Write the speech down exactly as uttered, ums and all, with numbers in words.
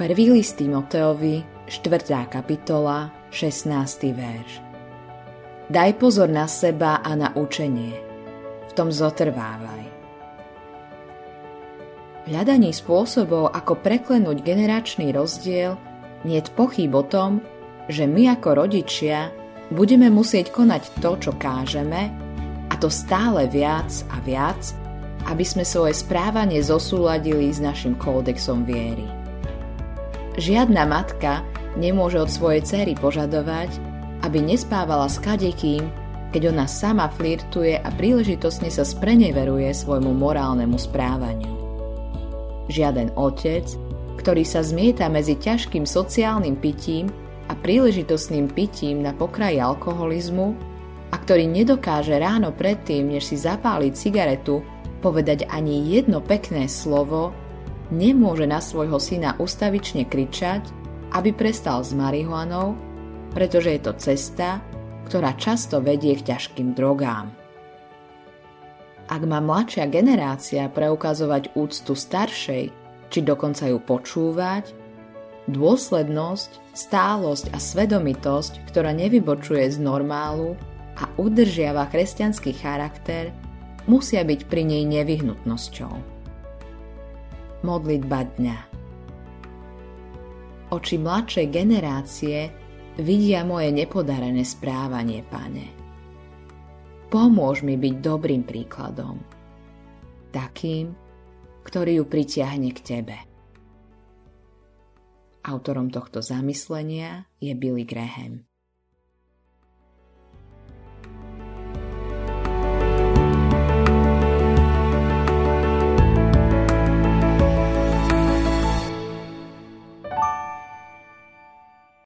Prvý list Timoteovi, štvrtá kapitola, šestnásty verš. Daj pozor na seba a na učenie. V tom zotrvávaj. V hľadaní spôsobov, ako preklenúť generačný rozdiel, niet pochýb o tom, že my ako rodičia budeme musieť konať to, čo kážeme, a to stále viac a viac, aby sme svoje správanie zosúladili s našim kódexom viery. Žiadna matka nemôže od svojej dcery požadovať, aby nespávala s kadekým, keď ona sama flirtuje a príležitostne sa spreneveruje svojmu morálnemu správaniu. Žiaden otec, ktorý sa zmieta medzi ťažkým sociálnym pitím a príležitostným pitím na pokraji alkoholizmu a ktorý nedokáže ráno predtým, než si zapáli cigaretu, povedať ani jedno pekné slovo, nemôže na svojho syna ustavične kričať, aby prestal s marihuanou, pretože je to cesta, ktorá často vedie k ťažkým drogám. Ak má mladšia generácia preukazovať úctu staršej, či dokonca ju počúvať, dôslednosť, stálosť a svedomitosť, ktorá nevybočuje z normálu a udržiava kresťanský charakter, musia byť pri nej nevyhnutnosťou. Modlitba dňa. Oči mladšej generácie vidia moje nepodarené správanie, Pane. Pomôž mi byť dobrým príkladom. Takým, ktorý ju pritiahne k Tebe. Autorom tohto zamyslenia je Billy Graham.